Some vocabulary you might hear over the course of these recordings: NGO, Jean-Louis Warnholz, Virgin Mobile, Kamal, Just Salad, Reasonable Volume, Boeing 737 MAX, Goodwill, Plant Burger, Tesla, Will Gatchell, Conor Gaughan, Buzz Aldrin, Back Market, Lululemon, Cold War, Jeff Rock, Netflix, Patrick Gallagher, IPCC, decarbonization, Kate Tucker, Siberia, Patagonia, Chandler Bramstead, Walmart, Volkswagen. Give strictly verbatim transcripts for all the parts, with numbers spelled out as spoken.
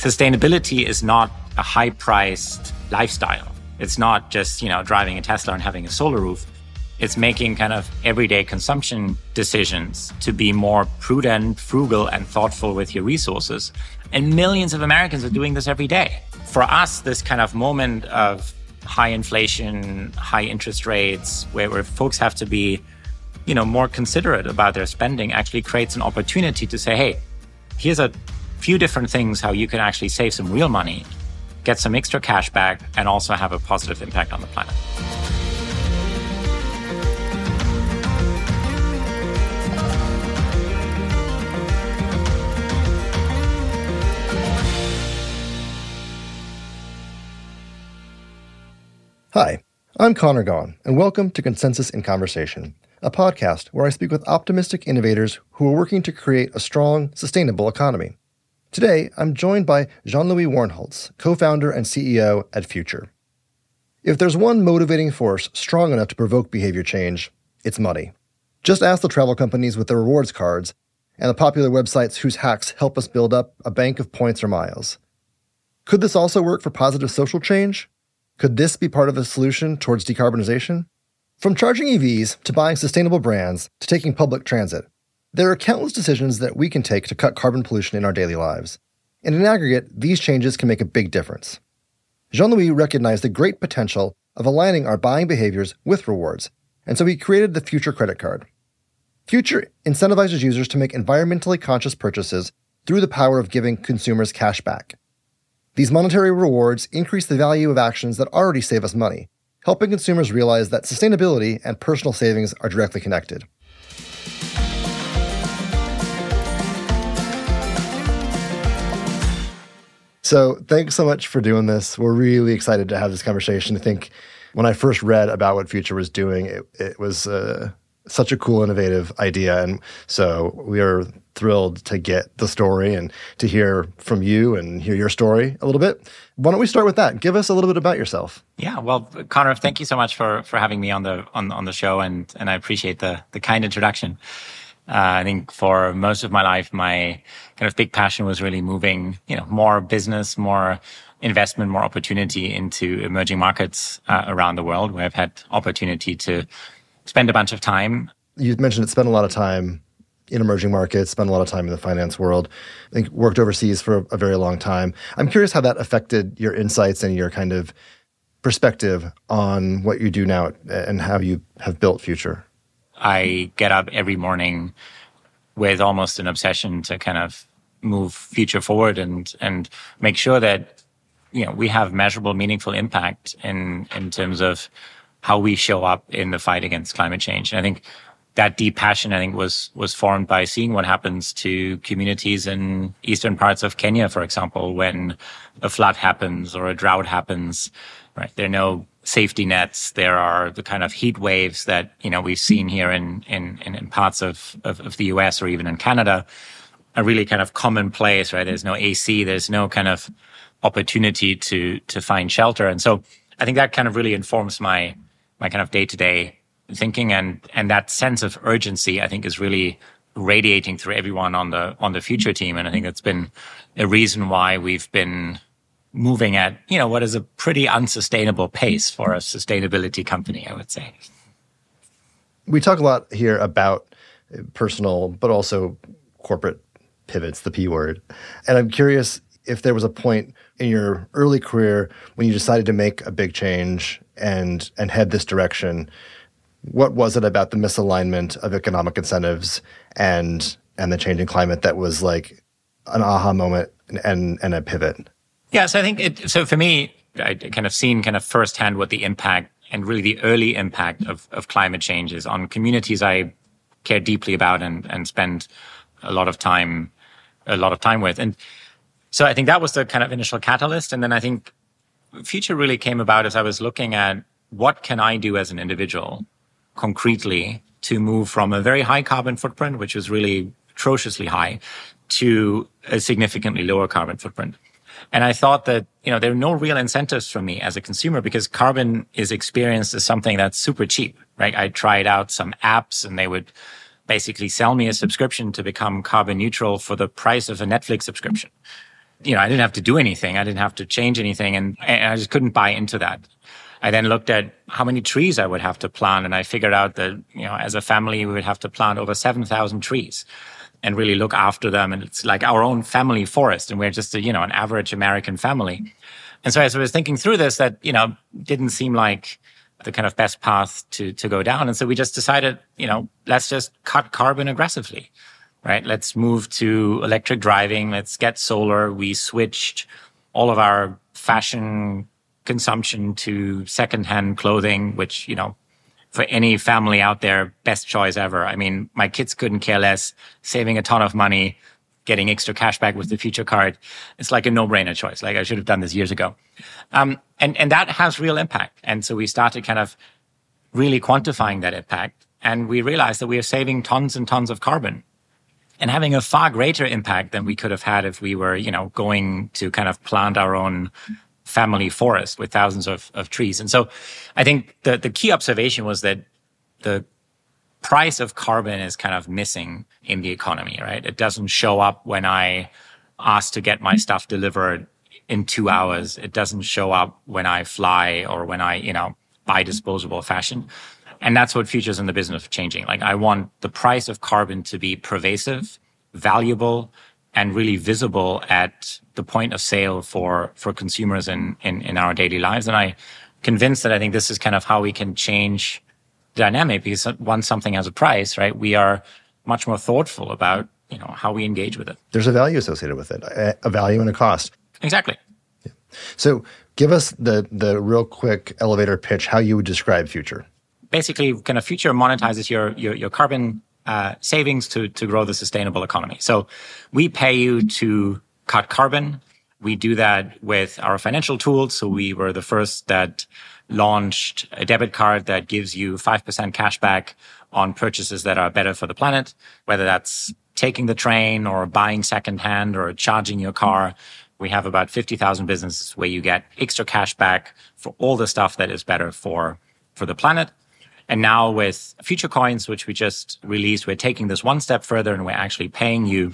sustainability is not a high-priced lifestyle. It's not just, you know, driving a Tesla and having a solar roof. It's making kind of everyday consumption decisions to be more prudent, frugal, and thoughtful with your resources. And millions of Americans are doing this every day. For us, this kind of moment of high inflation, high interest rates, where, where folks have to be, you know, more considerate about their spending actually creates an opportunity to say, hey, here's a few different things how you can actually save some real money, get some extra cash back, and also have a positive impact on the planet. Hi, I'm Conor Gaughan, and welcome to Consensus in Conversation, a podcast where I speak with optimistic innovators who are working to create a strong, sustainable economy. Today, I'm joined by Jean-Louis Warnholz, co-founder and C E O at Future. If there's one motivating force strong enough to provoke behavior change, it's money. Just ask the travel companies with their rewards cards and the popular websites whose hacks help us build up a bank of points or miles. Could this also work for positive social change? Could this be part of the solution towards decarbonization? From charging E Vs to buying sustainable brands to taking public transit, there are countless decisions that we can take to cut carbon pollution in our daily lives. And in aggregate, these changes can make a big difference. Jean-Louis recognized the great potential of aligning our buying behaviors with rewards, and so he created the Future Credit Card. Future incentivizes users to make environmentally conscious purchases through the power of giving consumers cash back. These monetary rewards increase the value of actions that already save us money, helping consumers realize that sustainability and personal savings are directly connected. So thanks so much for doing this. We're really excited to have this conversation. I think when I first read about what Future was doing, it, it was uh, such a cool, innovative idea. And so we are thrilled to get the story and to hear from you and hear your story a little bit. Why don't we start with that? Give us a little bit about yourself. Yeah, well, Conor, thank you so much for for having me on the on, on the show, and and I appreciate the the kind introduction. Uh, I think for most of my life, my kind of big passion was really moving, you know, more business, more investment, more opportunity into emerging markets uh, around the world, where I've had opportunity to spend a bunch of time. You mentioned it spent a lot of time in emerging markets, spent a lot of time in the finance world, I think worked overseas for a very long time. I'm curious how that affected your insights and your kind of perspective on what you do now and how you have built Future. I get up every morning with almost an obsession to kind of move Future forward and and make sure that, you know, we have measurable, meaningful impact in in terms of how we show up in the fight against climate change. And I think that deep passion, I think, was was formed by seeing what happens to communities in eastern parts of Kenya, for example, when a flood happens or a drought happens. Right, there are no safety nets. There are the kind of heat waves that, you know, we've seen here in in in parts of, of of the U S or even in Canada are really kind of commonplace. Right, there's no A C, there's no kind of opportunity to to find shelter, and so I think that kind of really informs my my kind of day to day thinking, and and that sense of urgency, I think, is really radiating through everyone on the on the Future team. And I think that's been a reason why we've been moving at, you know, what is a pretty unsustainable pace for a sustainability company, I would say. We talk a lot here about personal, but also corporate pivots, the P word. And I'm curious if there was a point in your early career when you decided to make a big change and and head this direction. What was it about the misalignment of economic incentives and and the changing climate that was like an aha moment and and a pivot? Yeah, so I think it. So for me, I kind of seen kind of firsthand what the impact and really the early impact of of climate change is on communities I care deeply about and and spend a lot of time a lot of time with. And so I think that was the kind of initial catalyst. And then I think Future really came about as I was looking at what can I do as an individual concretely to move from a very high carbon footprint, which is really atrociously high, to a significantly lower carbon footprint. And I thought that, you know, there are no real incentives for me as a consumer because carbon is experienced as something that's super cheap, right? I tried out some apps and they would basically sell me a subscription to become carbon neutral for the price of a Netflix subscription. you know, I didn't have to do anything. I didn't have to change anything. And, and I just couldn't buy into that. I then looked at how many trees I would have to plant. And I figured out that, you know, as a family, we would have to plant over seven thousand trees and really look after them. And it's like our own family forest. And we're just, a, you know, an average American family. And so as I was thinking through this, that, you know, didn't seem like the kind of best path to, to go down. And so we just decided, you know, let's just cut carbon aggressively, right? Let's move to electric driving. Let's get solar. We switched all of our fashion consumption to secondhand clothing, which, you know, for any family out there, best choice ever. I mean, my kids couldn't care less, saving a ton of money, getting extra cash back with the Future Card. It's like a no-brainer choice. Like, I should have done this years ago. Um, and, and that has real impact. And so we started kind of really quantifying that impact. And we realized that we are saving tons and tons of carbon and having a far greater impact than we could have had if we were, you know, going to kind of plant our own family forest with thousands of, of trees. And so I think the, the key observation was that the price of carbon is kind of missing in the economy, right? It doesn't show up when I ask to get my stuff delivered in two hours. It doesn't show up when I fly or when I, you know, buy disposable fashion. And that's what Future's in the business of changing. Like, I want the price of carbon to be pervasive, valuable, and really visible at the point of sale for, for consumers in, in, in our daily lives. And I'm convinced that I think this is kind of how we can change dynamic, because once something has a price, right, we are much more thoughtful about, you know, how we engage with it. There's a value associated with it, a value and a cost. Exactly. Yeah. So give us the the real quick elevator pitch, how you would describe Future. Basically, kind of Future monetizes your your, your carbon uh, savings to, to grow the sustainable economy. So we pay you to cut carbon. We do that with our financial tools. So we were the first that launched a debit card that gives you five percent cash back on purchases that are better for the planet, whether that's taking the train or buying secondhand or charging your car. We have about fifty thousand businesses where you get extra cash back for all the stuff that is better for, for the planet. And now with Future Coins, which we just released, we're taking this one step further and we're actually paying you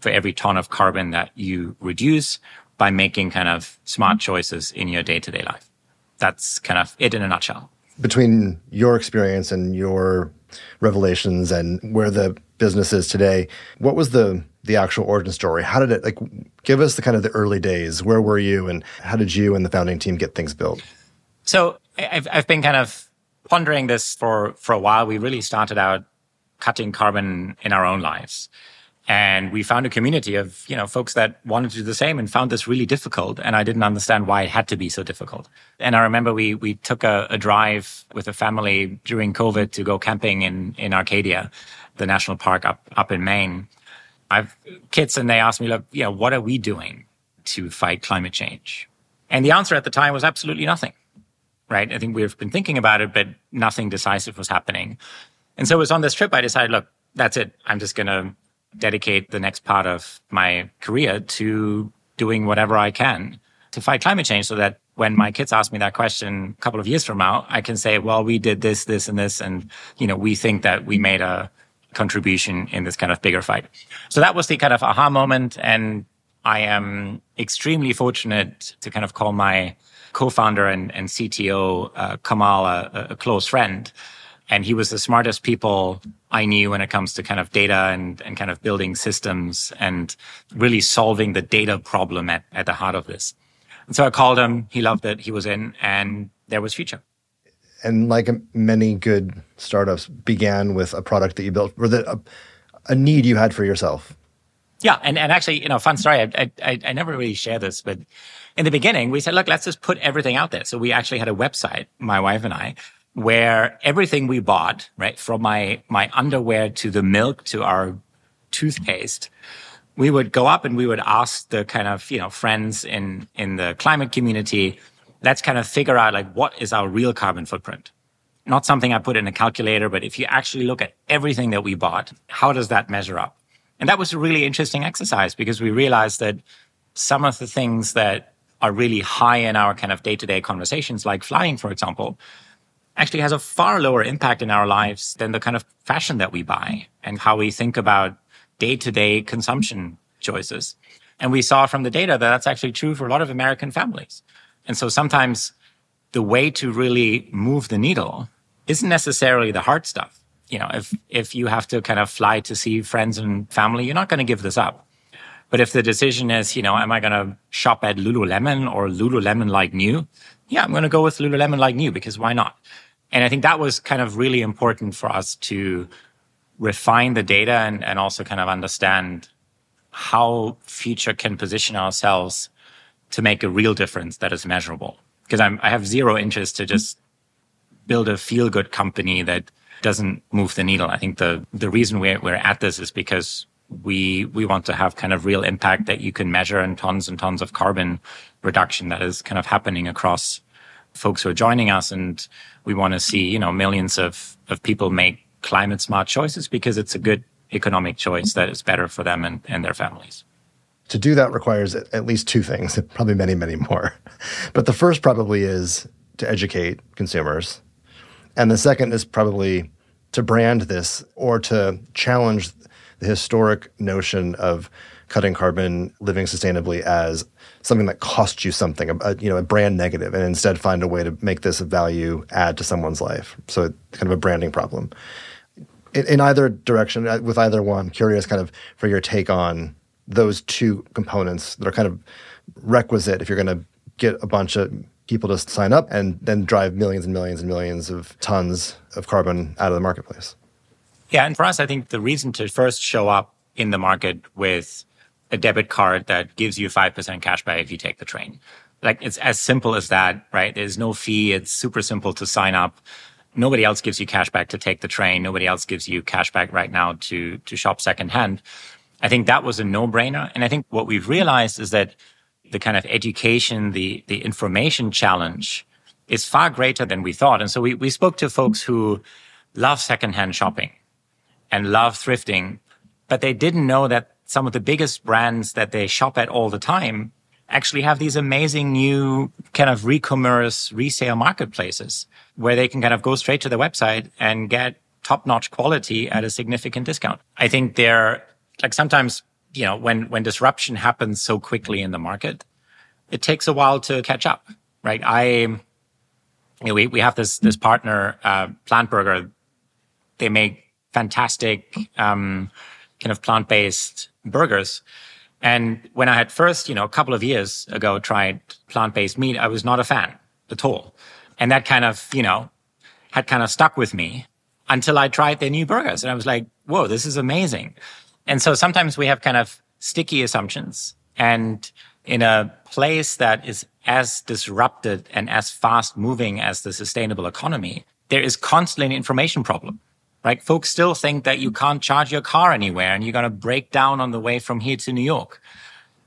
for every ton of carbon that you reduce by making kind of smart choices in your day-to-day life. That's kind of it in a nutshell. Between your experience and your revelations and where the business is today, what was the the actual origin story? How did it, like, give us the kind of the early days. Where were you and how did you and the founding team get things built? So I've I've been kind of pondering this for, for a while. We really started out cutting carbon in our own lives. And we found a community of, you know, folks that wanted to do the same and found this really difficult. And I didn't understand why it had to be so difficult. And I remember we we took a, a drive with a family during COVID to go camping in, in Arcadia, the national park up, up in Maine. I've kids and they asked me, look, you know, what are we doing to fight climate change? And the answer at the time was absolutely nothing, right? I think we've been thinking about it, but nothing decisive was happening. And so it was on this trip I decided, look, that's it. I'm just going to dedicate the next part of my career to doing whatever I can to fight climate change so that when my kids ask me that question a couple of years from now, I can say, well, we did this, this, and this. And, you know, we think that we made a contribution in this kind of bigger fight. So that was the kind of aha moment. And I am extremely fortunate to kind of call my co-founder and, and C T O, uh, Kamal, a, a close friend. And he was the smartest people I knew when it comes to kind of data and, and kind of building systems and really solving the data problem at, at the heart of this. And so I called him. He loved it. He was in. And there was Future. And like many good startups, began with a product that you built or that a, a need you had for yourself. Yeah. And, and actually, you know, fun story. I, I, I never really share this, but in the beginning, we said, look, let's just put everything out there. So we actually had a website, my wife and I, where everything we bought, right, from my, my underwear to the milk to our toothpaste, we would go up and we would ask the kind of, you know, friends in, in the climate community, let's kind of figure out, like, what is our real carbon footprint? Not something I put in a calculator, but if you actually look at everything that we bought, how does that measure up? And that was a really interesting exercise because we realized that some of the things that are really high in our kind of day-to-day conversations, like flying, for example, actually has a far lower impact in our lives than the kind of fashion that we buy and how we think about day-to-day consumption choices. And we saw from the data that that's actually true for a lot of American families. And so sometimes the way to really move the needle isn't necessarily the hard stuff. You know, if if you have to kind of fly to see friends and family, you're not going to give this up. But if the decision is, you know, am I going to shop at Lululemon or Lululemon like new? Yeah, I'm going to go with Lululemon like new because why not? And I think that was kind of really important for us to refine the data and, and also kind of understand how Future can position ourselves to make a real difference that is measurable. Because I'm, I have zero interest to just build a feel-good company that doesn't move the needle. I think the, the reason we're, we're at this is because we we want to have kind of real impact that you can measure in tons and tons of carbon reduction that is kind of happening across folks who are joining us. And we want to see, you know, millions of, of people make climate smart choices because it's a good economic choice that is better for them and, and their families. To do that requires at least two things, probably many, many more. But the first probably is to educate consumers. And the second is probably to brand this or to challenge the historic notion of cutting carbon, living sustainably as something that costs you something, a, you know, a brand negative, and instead find a way to make this a value add to someone's life. So it's kind of a branding problem. In, in either direction, with either one, I'm curious kind of for your take on those two components that are kind of requisite if you're going to get a bunch of people to sign up and then drive millions and millions and millions of tons of carbon out of the marketplace. Yeah, and for us, I think the reason to first show up in the market with a debit card that gives you five percent cash back if you take the train. Like, it's as simple as that, right? There's no fee. It's super simple to sign up. Nobody else gives you cash back to take the train. Nobody else gives you cash back right now to, to shop secondhand. I think that was a no-brainer. And I think what we've realized is that the kind of education, the the information challenge is far greater than we thought. And so we, we spoke to folks who love secondhand shopping and love thrifting, but they didn't know that some of the biggest brands that they shop at all the time actually have these amazing new kind of re-commerce resale marketplaces where they can kind of go straight to the website and get top-notch quality at a significant discount. I think they're... Like sometimes, you know, when, when disruption happens so quickly in the market, it takes a while to catch up, right? I, you know, we, we have this, this partner, uh, Plant Burger. They make fantastic, um, kind of plant-based burgers. And when I had first, you know, a couple of years ago tried plant-based meat, I was not a fan at all. And that kind of, you know, had kind of stuck with me until I tried their new burgers. And I was like, whoa, this is amazing. And so sometimes we have kind of sticky assumptions. And in a place that is as disrupted and as fast moving as the sustainable economy, there is constantly an information problem, right? Folks still think that you can't charge your car anywhere and you're going to break down on the way from here to New York.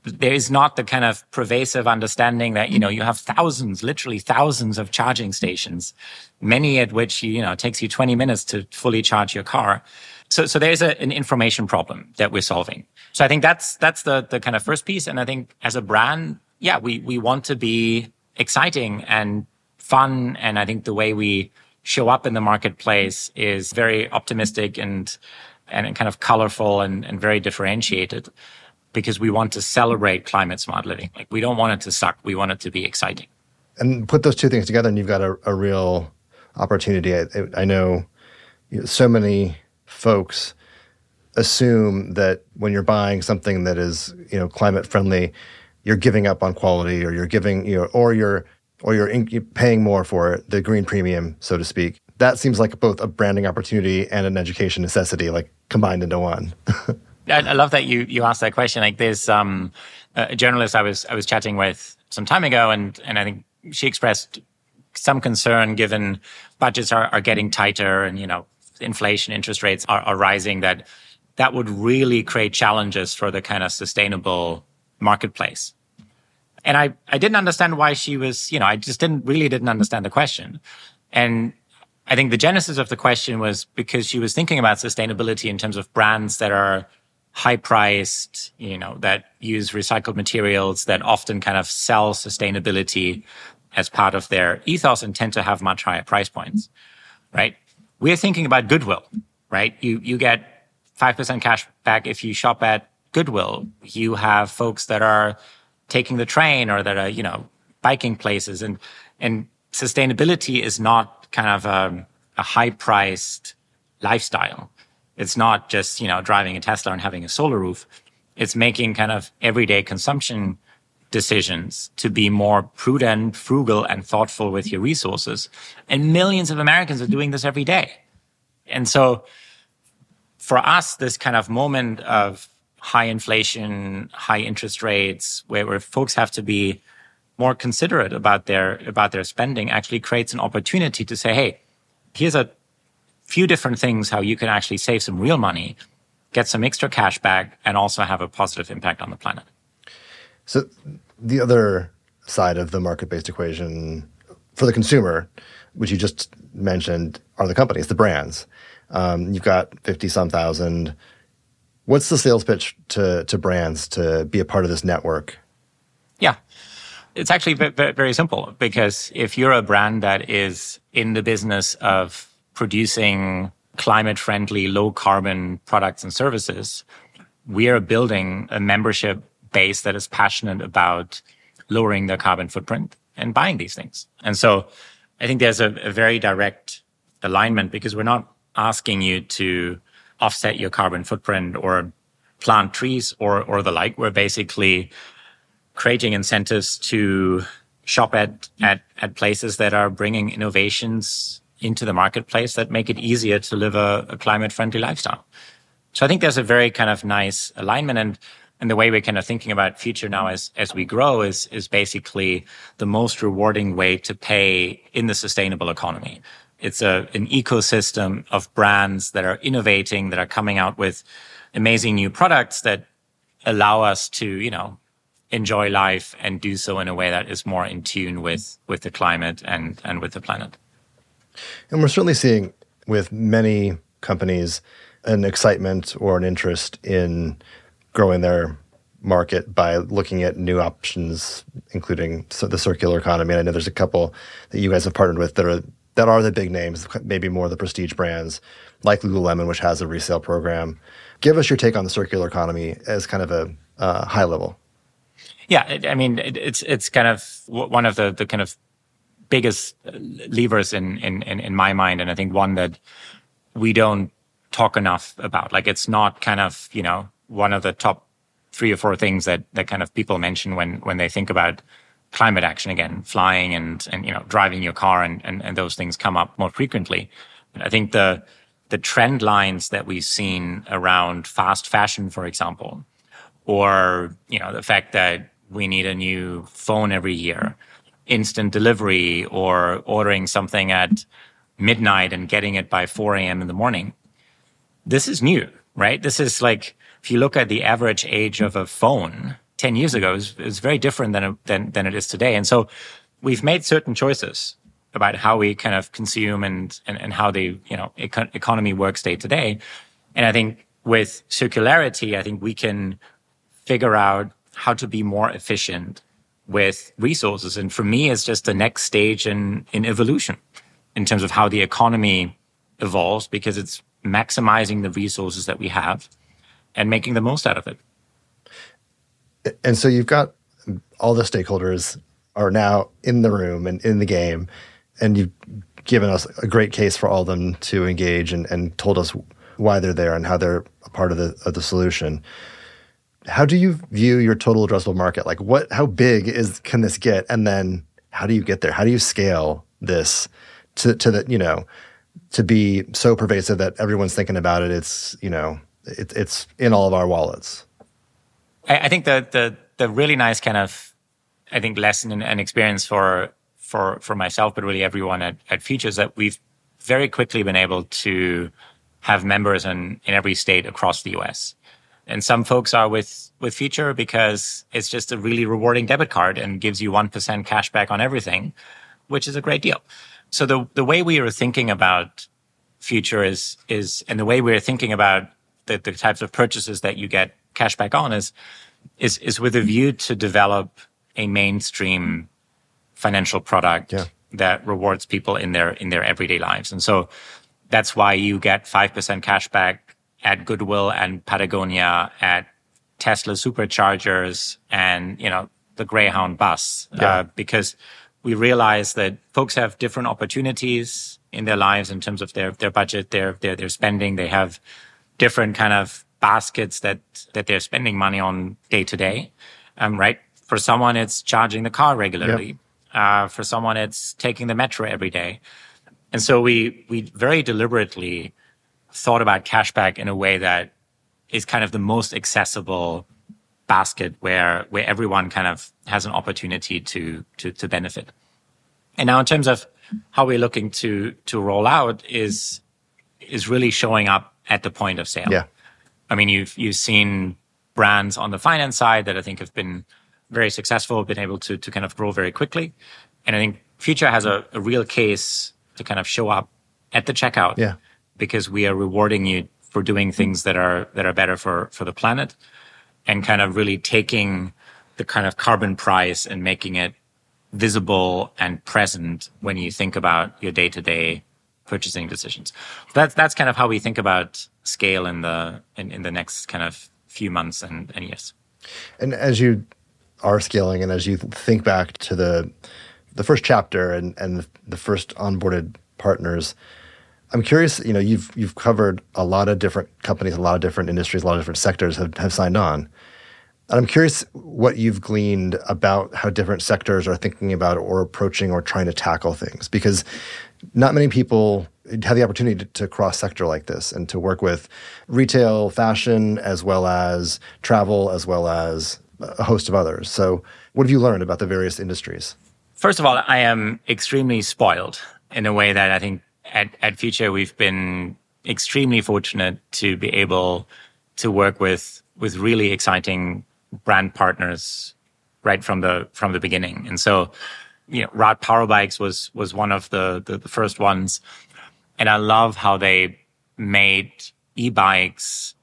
There is not the kind of pervasive understanding that, you know, you have thousands, literally thousands of charging stations, many at which, you know, it takes you twenty minutes to fully charge your car. So, so there's a, an information problem that we're solving. So I think that's, that's the, the kind of first piece. And I think as a brand, yeah, we, we want to be exciting and fun. And I think the way we show up in the marketplace is very optimistic and, and kind of colorful and, and very differentiated because we want to celebrate climate smart living. Like, we don't want it to suck. We want it to be exciting. And put those two things together and you've got a, a real opportunity. I, I know so many folks assume that when you're buying something that is, you know, climate friendly, you're giving up on quality, or you're giving, you know, or you're or you're, in, you're paying more for it, the green premium, so to speak. That seems like both a branding opportunity and an education necessity, like combined into one. I, I love that you you asked that question. Like, there's um, a journalist I was I was chatting with some time ago, and and I think she expressed some concern given budgets are, are getting tighter, and you know. Inflation, interest rates are, are rising, that that would really create challenges for the kind of sustainable marketplace. And I, I didn't understand why she was, you know, I just didn't really didn't understand the question. And I think the genesis of the question was because she was thinking about sustainability in terms of brands that are high priced, you know, that use recycled materials, that often kind of sell sustainability as part of their ethos and tend to have much higher price points, right? We're thinking about Goodwill, right? You you get five percent cash back if you shop at Goodwill. You have folks that are taking the train or that are, you know, biking places. And and sustainability is not kind of a, a high-priced lifestyle. It's not just, you know, driving a Tesla and having a solar roof. It's making kind of everyday consumption decisions to be more prudent, frugal, and thoughtful with your resources. And millions of Americans are doing this every day. And so for us, this kind of moment of high inflation, high interest rates, where, where folks have to be more considerate about their about their spending, actually creates an opportunity to say, hey, here's a few different things how you can actually save some real money, get some extra cash back, and also have a positive impact on the planet. So the other side of the market-based equation for the consumer, which you just mentioned, are the companies, the brands. Um, you've got fifty-some thousand. What's the sales pitch to, to brands to be a part of this network? Yeah. It's actually very, very simple, because if you're a brand that is in the business of producing climate-friendly, low-carbon products and services, we are building a membership base that is passionate about lowering their carbon footprint and buying these things. And so I think there's a, a very direct alignment, because we're not asking you to offset your carbon footprint or plant trees or, or the like. We're basically creating incentives to shop at, at, at places that are bringing innovations into the marketplace that make it easier to live a, a climate-friendly lifestyle. So I think there's a very kind of nice alignment. And And the way we're kind of thinking about future now as, as we grow is, is basically the most rewarding way to pay in the sustainable economy. It's a, an ecosystem of brands that are innovating, that are coming out with amazing new products that allow us to, you know, enjoy life and do so in a way that is more in tune with, with the climate and, and with the planet. And we're certainly seeing with many companies an excitement or an interest in growing their market by looking at new options, including the circular economy. And I know there's a couple that you guys have partnered with that are that are the big names, maybe more the prestige brands, like Lululemon, which has a resale program. Give us your take on the circular economy as kind of a uh, high level. Yeah, I mean, it's it's kind of one of the, the kind of biggest levers in, in, in my mind, and I think one that we don't talk enough about. Like, it's not kind of, you know, one of the top three or four things that, that kind of people mention when, when they think about climate action. Again, flying and, and, you know, driving your car and, and, and those things come up more frequently. I think the, the trend lines that we've seen around fast fashion, for example, or, you know, the fact that we need a new phone every year, instant delivery, or ordering something at midnight and getting it by four a.m. in the morning. This is new, right? This is like, if you look at the average age of a phone ten years ago, it's, it's very different than, than than it is today. And so we've made certain choices about how we kind of consume and and, and how the, you know, econ- economy works day to day. And I think with circularity, I think we can figure out how to be more efficient with resources. And for me, it's just the next stage in in evolution in terms of how the economy evolves, because it's maximizing the resources that we have and making the most out of it. And so you've got all the stakeholders are now in the room and in the game, and you've given us a great case for all of them to engage and, and told us why they're there and how they're a part of the of the solution. How do you view your total addressable market? Like, what? How big is can this get? And then how do you get there? How do you scale this to to the, you know, to be so pervasive that everyone's thinking about it? It's, you know, It, it's in all of our wallets. I, I think the, the the really nice kind of, I think, lesson and, and experience for for for myself, but really everyone at, at Future, is that we've very quickly been able to have members in, in every state across the U S. And some folks are with, with Future because it's just a really rewarding debit card and gives you one percent cash back on everything, which is a great deal. So the the way we are thinking about Future is, is and the way we're thinking about The, the types of purchases that you get cash back on is, is, is with a view to develop a mainstream financial product yeah. that rewards people in their, in their everyday lives. And so that's why you get five percent cash back at Goodwill and Patagonia, at Tesla superchargers and, you know, the Greyhound bus, yeah. uh, because we realize that folks have different opportunities in their lives in terms of their, their budget, their, their, their spending. They have different kind of baskets that, that they're spending money on day to day. Um, right. For someone, it's charging the car regularly. Yeah. Uh, for someone, it's taking the metro every day. And so we, we very deliberately thought about cashback in a way that is kind of the most accessible basket where, where everyone kind of has an opportunity to, to, to benefit. And now in terms of how we're looking to, to roll out is, is really showing up at the point of sale. Yeah. I mean, you've, you've seen brands on the finance side that I think have been very successful, been able to, to kind of grow very quickly. And I think Future has a, a real case to kind of show up at the checkout. Yeah. Because we are rewarding you for doing things that are that are better for, for the planet, and kind of really taking the kind of carbon price and making it visible and present when you think about your day-to-day purchasing decisions. That's that's kind of how we think about scale in the in, in the next kind of few months and, and years. And as you are scaling, and as you think back to the the first chapter and, and the first onboarded partners, I'm curious, you know, you've you've covered a lot of different companies, a lot of different industries, a lot of different sectors have, have signed on. And I'm curious what you've gleaned about how different sectors are thinking about or approaching or trying to tackle things, because not many people have the opportunity to, to cross-sector like this and to work with retail, fashion, as well as travel, as well as a host of others. So what have you learned about the various industries? First of all, I am extremely spoiled in a way that I think At, at Future, we've been extremely fortunate to be able to work with with really exciting brand partners right from the from the beginning. And so, you know, Rad Power Bikes was was one of the, the, the first ones, and I love how they made e-bikes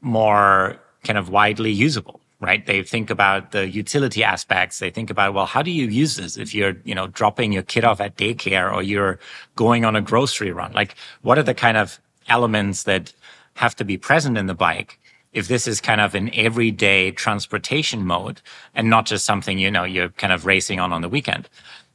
more kind of widely usable. Right? They think about the utility aspects. They think about, well, how do you use this if you're, you know, dropping your kid off at daycare or you're going on a grocery run? Like, what are the kind of elements that have to be present in the bike if this is kind of an everyday transportation mode and not just something, you know, you're kind of racing on on the weekend?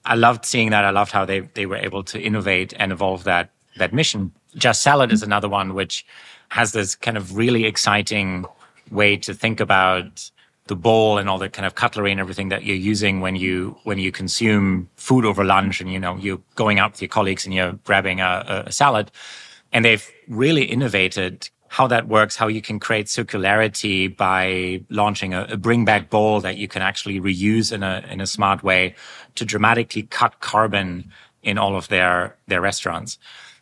I loved seeing that. I loved how they, they were able to innovate and evolve that, that mission. Just Salad is another one which has this kind of really exciting way to think about the bowl and all the kind of cutlery and everything that you're using when you when you consume food over lunch, and you know you're going out with your colleagues and you're grabbing a, a salad. And they've really innovated how that works, how you can create circularity by launching a, a bring back bowl that you can actually reuse in a in a smart way to dramatically cut carbon in all of their their restaurants.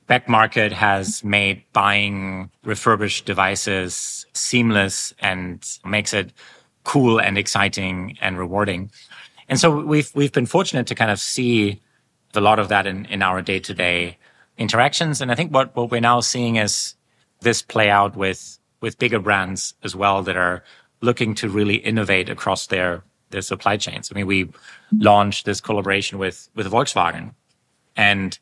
Back Market has made buying refurbished devices seamless and makes it cool and exciting and rewarding. And so we've we've been fortunate to kind of see a lot of that in, in our day-to-day interactions. And I think what, what we're now seeing is this play out with with bigger brands as well that are looking to really innovate across their, their supply chains. I mean, we launched this collaboration with with Volkswagen, and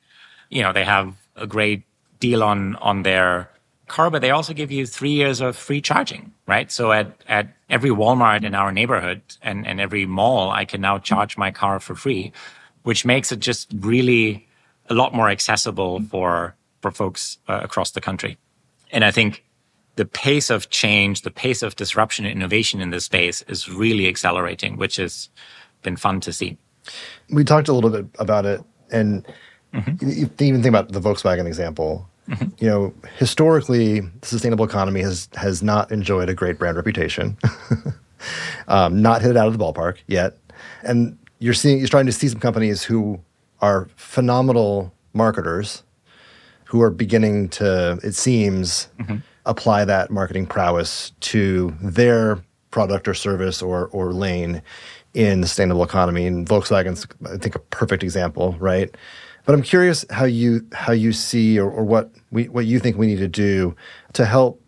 you know, they have a great deal on on their car, but they also give you three years of free charging, right? So at, at every Walmart in our neighborhood and, and every mall, I can now charge my car for free, which makes it just really a lot more accessible for, for folks uh, across the country. And I think the pace of change, the pace of disruption and innovation in this space is really accelerating, which has been fun to see. We talked a little bit about it, and mm-hmm. you even think about the Volkswagen example. You know, historically, the sustainable economy has has not enjoyed a great brand reputation, um, not hit it out of the ballpark yet. And you're seeing, you're starting to see some companies who are phenomenal marketers, who are beginning to, it seems, mm-hmm. apply that marketing prowess to their product or service or or lane in the sustainable economy. And Volkswagen's, I think, a perfect example, right? But I'm curious how you how you see or, or what we what you think we need to do to help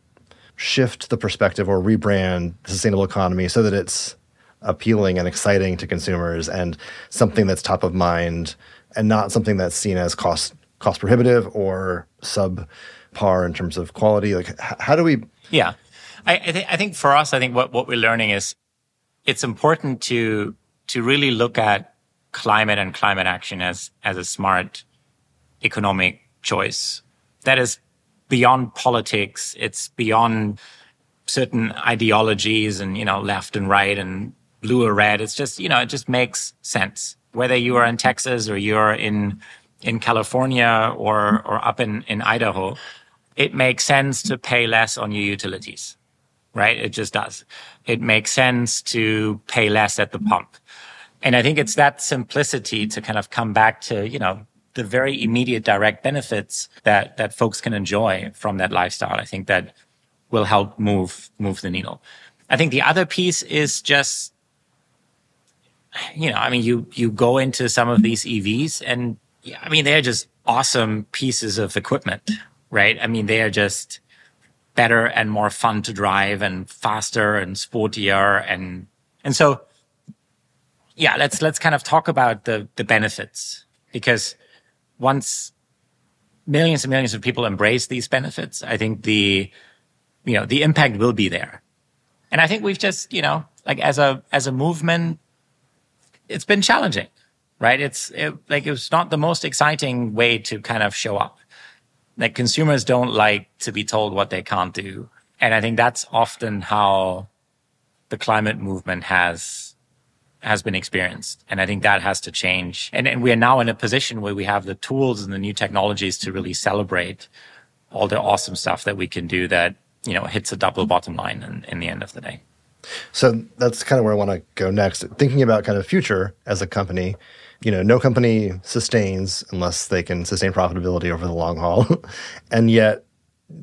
shift the perspective or rebrand the sustainable economy so that it's appealing and exciting to consumers and something that's top of mind and not something that's seen as cost cost prohibitive or subpar in terms of quality. Like, how do we? Yeah, I, I, th- I think for us, I think what, what we're learning is it's important to to really look at climate and climate action as as a smart economic choice. That is beyond politics. It's beyond certain ideologies and, you know, left and right and blue or red. It's just, you know, it just makes sense. Whether you are in Texas or you're in in California or or up in, in Idaho, it makes sense to pay less on your utilities, right? It just does. It makes sense to pay less at the pump. And I think it's that simplicity to kind of come back to, you know, the very immediate direct benefits that that folks can enjoy from that lifestyle. I think that will help move move the needle. I think the other piece is just, you know, I mean, you you go into some of these E Vs and, yeah, I mean, they're just awesome pieces of equipment, right? I mean, they are just better and more fun to drive and faster and sportier. And and so, yeah, let's let's kind of talk about the the benefits, because once millions and millions of people embrace these benefits, I think the, you know, the impact will be there. And I think we've just, you know, like as a as a movement, it's been challenging, right? It's it, like, it was not the most exciting way to kind of show up. Like, consumers don't like to be told what they can't do. And I think that's often how the climate movement has, has been experienced. And I think that has to change. And, and we are now in a position where we have the tools and the new technologies to really celebrate all the awesome stuff that we can do that, you know, hits a double bottom line in, in the end of the day. So that's kind of where I want to go next. Thinking about kind of future as a company, you know, no company sustains unless they can sustain profitability over the long haul. And yet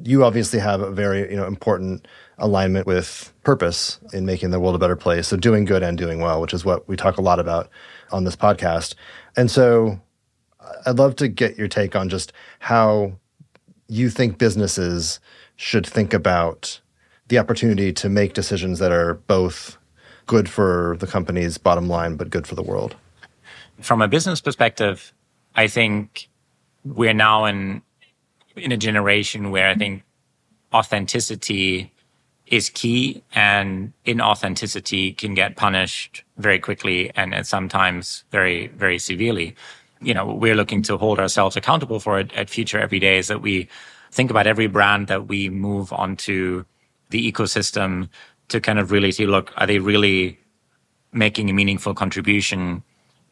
you obviously have a very, you know, important alignment with purpose in making the world a better place. So doing good and doing well, which is what we talk a lot about on this podcast. And so I'd love to get your take on just how you think businesses should think about the opportunity to make decisions that are both good for the company's bottom line, but good for the world. From a business perspective, I think we're now in in a generation where I think authenticity is key, and inauthenticity can get punished very quickly and, and sometimes very, very severely. You know, we're looking to hold ourselves accountable for it at Future every day, is that we think about every brand that we move onto the ecosystem to kind of really see, look, are they really making a meaningful contribution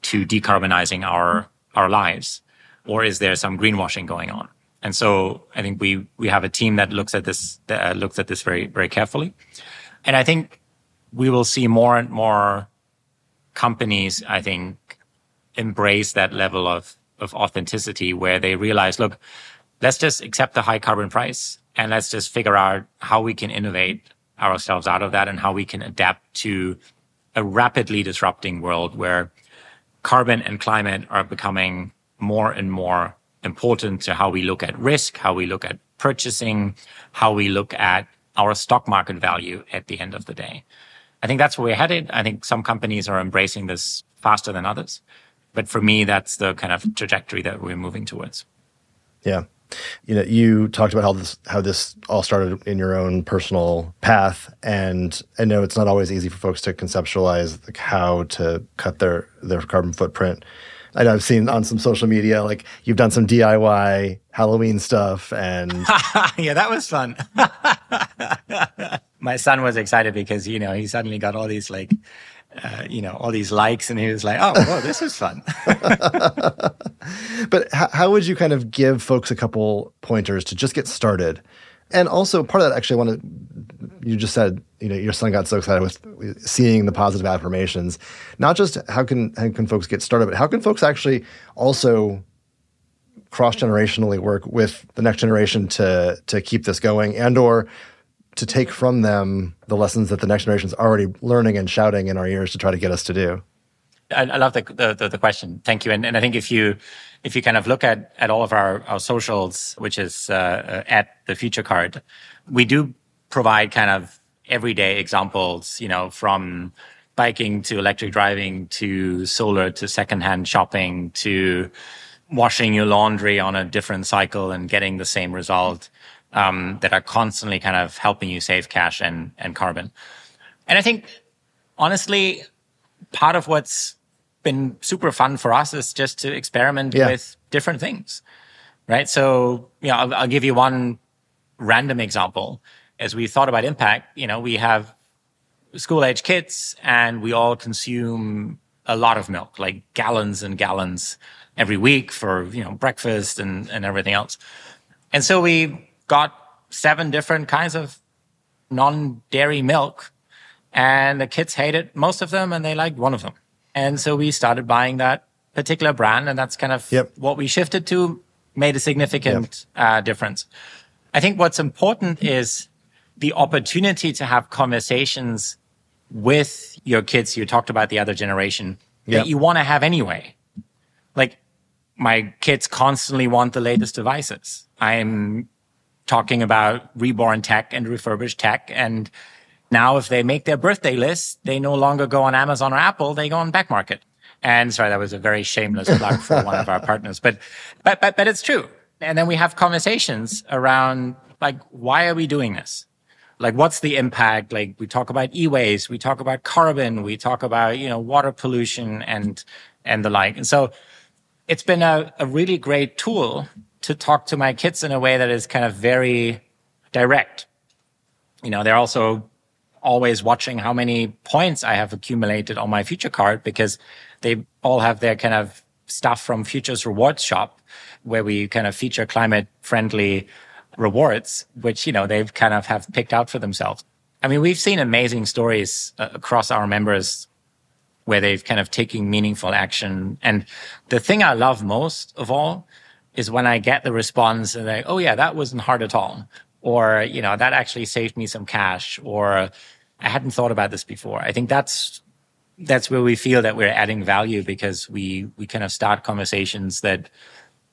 to decarbonizing our, our lives? Or is there some greenwashing going on? And so I think we, we have a team that looks at this, that looks at this very, very carefully. And I think we will see more and more companies, I think, embrace that level of, of authenticity, where they realize, look, let's just accept the high carbon price. And let's just figure out how we can innovate ourselves out of that and how we can adapt to a rapidly disrupting world where carbon and climate are becoming more and more important to how we look at risk, how we look at purchasing, how we look at our stock market value at the end of the day. I think that's where we're headed. I think some companies are embracing this faster than others. But for me, that's the kind of trajectory that we're moving towards. Yeah. You know, you talked about how this how this all started in your own personal path, and I know it's not always easy for folks to conceptualize, like, how to cut their, their carbon footprint. I know I've seen on some social media, like, you've done some D I Y Halloween stuff, and yeah, that was fun. My son was excited because, you know, he suddenly got all these like Uh, you know, all these likes, and he was like, oh, whoa, this is fun. But how, how would you kind of give folks a couple pointers to just get started? And also, part of that, actually, I want to, you just said, you know, your son got so excited with seeing the positive affirmations. Not just how can, how can folks get started, but how can folks actually also cross-generationally work with the next generation to to keep this going, and or to take from them the lessons that the next generation is already learning and shouting in our ears to try to get us to do? I, I love the, the the question. Thank you. And and I think if you if you kind of look at at all of our, our socials, which is uh, at the Future Card, we do provide kind of everyday examples, you know, from biking to electric driving to solar to secondhand shopping to washing your laundry on a different cycle and getting the same result, um, that are constantly kind of helping you save cash and, and carbon. And I think, honestly, part of what's been super fun for us is just to experiment yeah. with different things, right? So, you know, I'll, I'll give you one random example. As we thought about impact, you know, we have school-age kids and we all consume a lot of milk, like gallons and gallons every week for, you know, breakfast and, and everything else. And so we got seven different kinds of non-dairy milk, and the kids hated most of them and they liked one of them. And so we started buying that particular brand, and that's kind of yep. what we shifted to, made a significant yep. uh, difference. I think what's important is the opportunity to have conversations with your kids. You talked about the other generation yep. that you want to have anyway. Like, my kids constantly want the latest devices. I'm talking about reborn tech and refurbished tech. And now if they make their birthday list, they no longer go on Amazon or Apple, they go on Back Market. And sorry, that was a very shameless plug for one of our partners, but, but, but, but it's true. And then we have conversations around, like, why are we doing this? Like, what's the impact? Like, we talk about e-waste, we talk about carbon, we talk about, you know, water pollution and, and the like. And so it's been a, a really great tool to talk to my kids in a way that is kind of very direct. You know, they're also always watching how many points I have accumulated on my Future Card, because they all have their kind of stuff from Future's Rewards Shop, where we kind of feature climate-friendly rewards, which, you know, they've kind of have picked out for themselves. I mean, we've seen amazing stories uh, across our members where they've kind of taken meaningful action. And the thing I love most of all is when I get the response and they, oh yeah, that wasn't hard at all. Or, you know, that actually saved me some cash, or I hadn't thought about this before. I think that's that's where we feel that we're adding value, because we we kind of start conversations that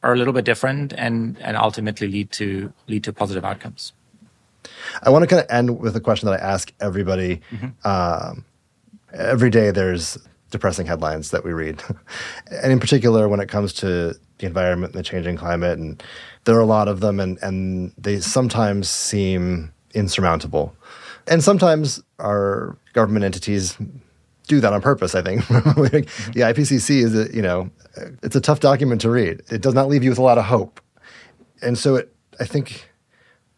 are a little bit different and and ultimately lead to lead to positive outcomes. I want to kind of end with a question that I ask everybody. Mm-hmm. Um, every day there's depressing headlines that we read. And in particular, when it comes to the environment and the changing climate, and there are a lot of them, and, and they sometimes seem insurmountable. And sometimes our government entities do that on purpose, I think. The I P C C is, a, you know, it's a tough document to read. It does not leave you with a lot of hope. And so it, I think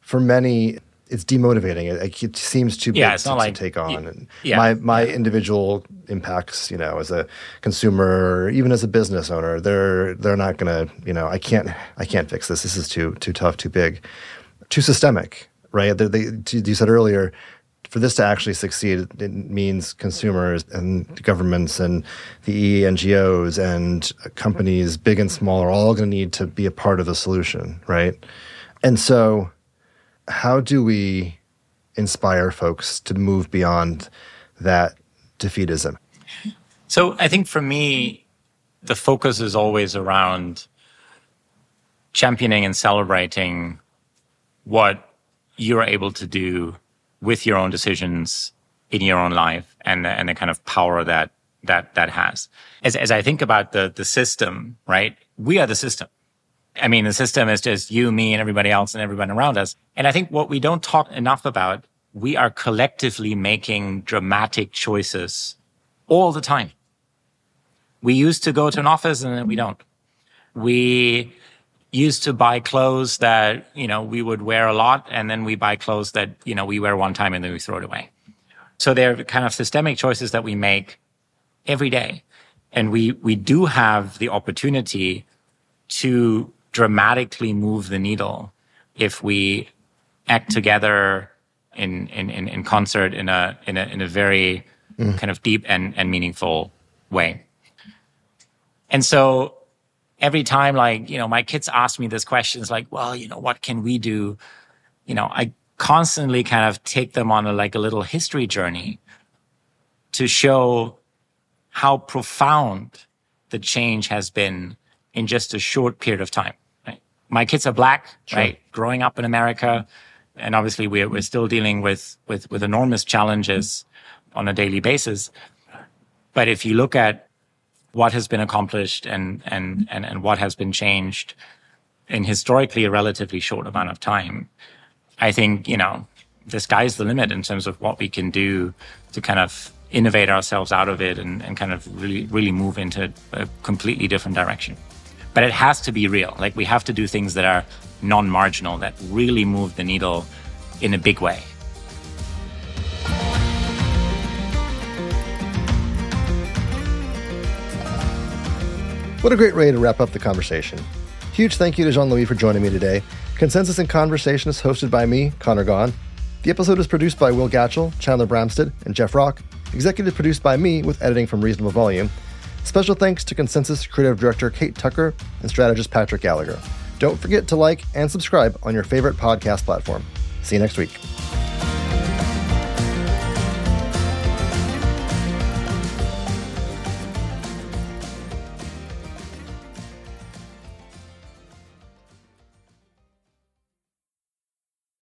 for many, it's demotivating. It, it seems too big yeah, it's to, not like, to take on. You, and yeah, my my yeah. individual impacts, you know, as a consumer, even as a business owner, they're they're not going to, you know, I can't I can't fix this. This is too too tough, too big, too systemic, right? They, they, you said earlier, for this to actually succeed, it means consumers and governments and the N G Os and companies, big and small, are all going to need to be a part of the solution, right? And so, how do we inspire folks to move beyond that defeatism? So I think for me, the focus is always around championing and celebrating what you're able to do with your own decisions in your own life, and the, and the kind of power that that that has. As as I think about the the system, right? We are the system. I mean, the system is just you, me, and everybody else, and everyone around us. And I think what we don't talk enough about, we are collectively making dramatic choices all the time. We used to go to an office, and then we don't. We used to buy clothes that, you know, we would wear a lot, and then we buy clothes that, you know, we wear one time and then we throw it away. So they're kind of systemic choices that we make every day. And we we do have the opportunity to dramatically move the needle if we act together in in, in, in concert in a in a in a very mm. kind of deep and, and meaningful way. And so every time, like, you know, my kids ask me this question, it's like, well, you know, what can we do? You know, I constantly kind of take them on a, like a little history journey to show how profound the change has been in just a short period of time, right? My kids are black, sure. right? Growing up in America, and obviously we're we're still dealing with with with enormous challenges on a daily basis. But if you look at what has been accomplished and and and, and what has been changed in historically a relatively short amount of time, I think, you know, the sky's the limit in terms of what we can do to kind of innovate ourselves out of it and, and kind of really, really move into a completely different direction. But it has to be real. Like, we have to do things that are non-marginal, that really move the needle in a big way. What a great way to wrap up the conversation. Huge thank you to Jean-Louis for joining me today. Consensus and Conversation is hosted by me, Conor Gaughan. The episode is produced by Will Gatchell, Chandler Bramstead, and Jeff Rock. Executive produced by me with editing from Reasonable Volume. Special thanks to Consensus Creative Director Kate Tucker and strategist Patrick Gallagher. Don't forget to like and subscribe on your favorite podcast platform. See you next week.